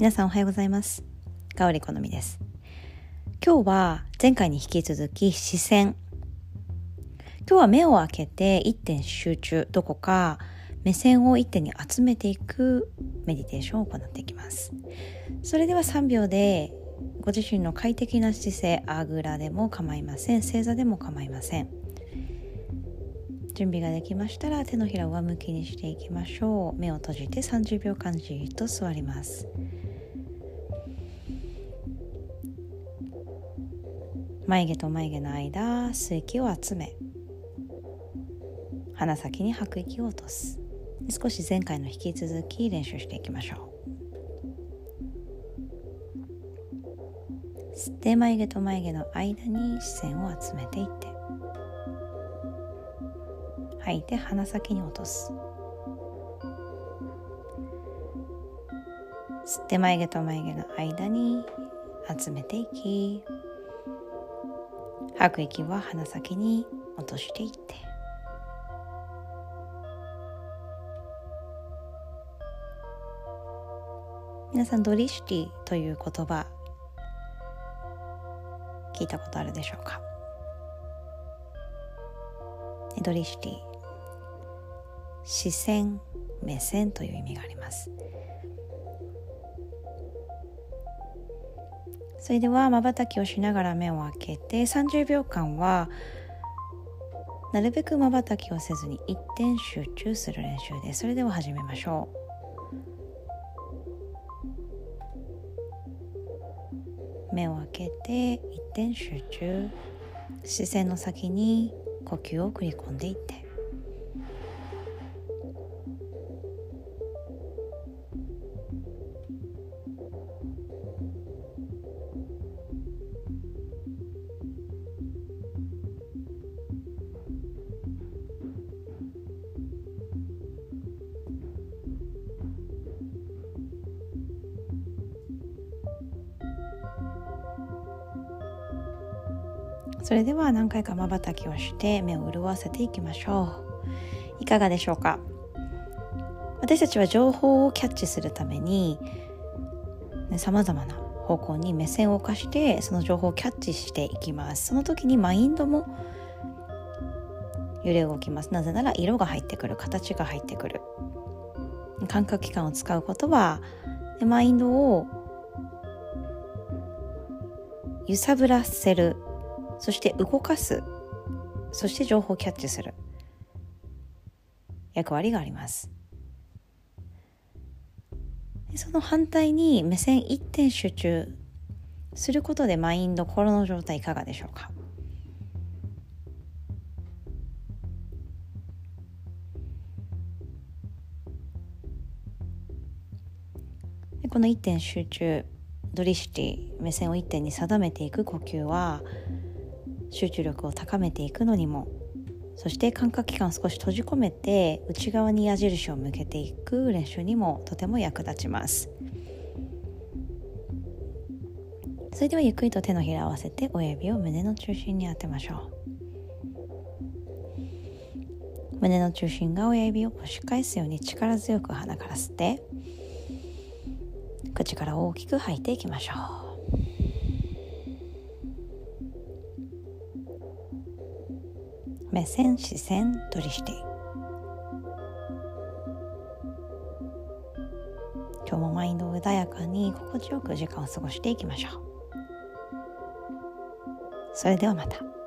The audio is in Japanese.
皆さんおはようございます。かおりこのみです。今日は前回に引き続き視線、今日は目を開けて一点集中、どこか目線を一点に集めていくメディテーションを行っていきます。それでは3秒でご自身の快適な姿勢、あぐらでも構いません、正座でも構いません。準備ができましたら手のひらを上向きにしていきましょう。目を閉じて30秒間じーっと座ります。眉毛と眉毛の間、吸う息を集め、鼻先に吐く息を落とす。少し前回の引き続き練習していきましょう。吸って眉毛と眉毛の間に視線を集めていって、吐いて鼻先に落とす。吸って眉毛と眉毛の間に集めていき、吐く息は鼻先に落としていって、皆さんドリシティという言葉聞いたことあるでしょうか。ドリシティ、視線、目線という意味があります。それでは瞬きをしながら目を開けて、30秒間はなるべく瞬きをせずに一点集中する練習です。それでは始めましょう。目を開けて一点集中、視線の先に呼吸を送り込んでいって、それでは何回か瞬きをして目を潤わせていきましょう。いかがでしょうか。私たちは情報をキャッチするために様々な方向に目線を動かして、その情報をキャッチしていきます。その時にマインドも揺れ動きます。なぜなら色が入ってくる、形が入ってくる。感覚器官を使うことはマインドを揺さぶらせる、そして動かす、そして情報をキャッチする役割があります。その反対に目線一点集中することでマインド、心の状態いかがでしょうか。この一点集中、ドリシティ、目線を一点に定めていく呼吸は集中力を高めていくのにも、そして感覚器官を少し閉じ込めて内側に矢印を向けていく練習にもとても役立ちます。それではゆっくりと手のひらを合わせて親指を胸の中心に当てましょう。胸の中心が親指を押し返すように力強く鼻から吸って、口から大きく吐いていきましょう。目線、視線、ドリシティ。今日もマインドを穏やかに心地よく時間を過ごしていきましょう。それではまた。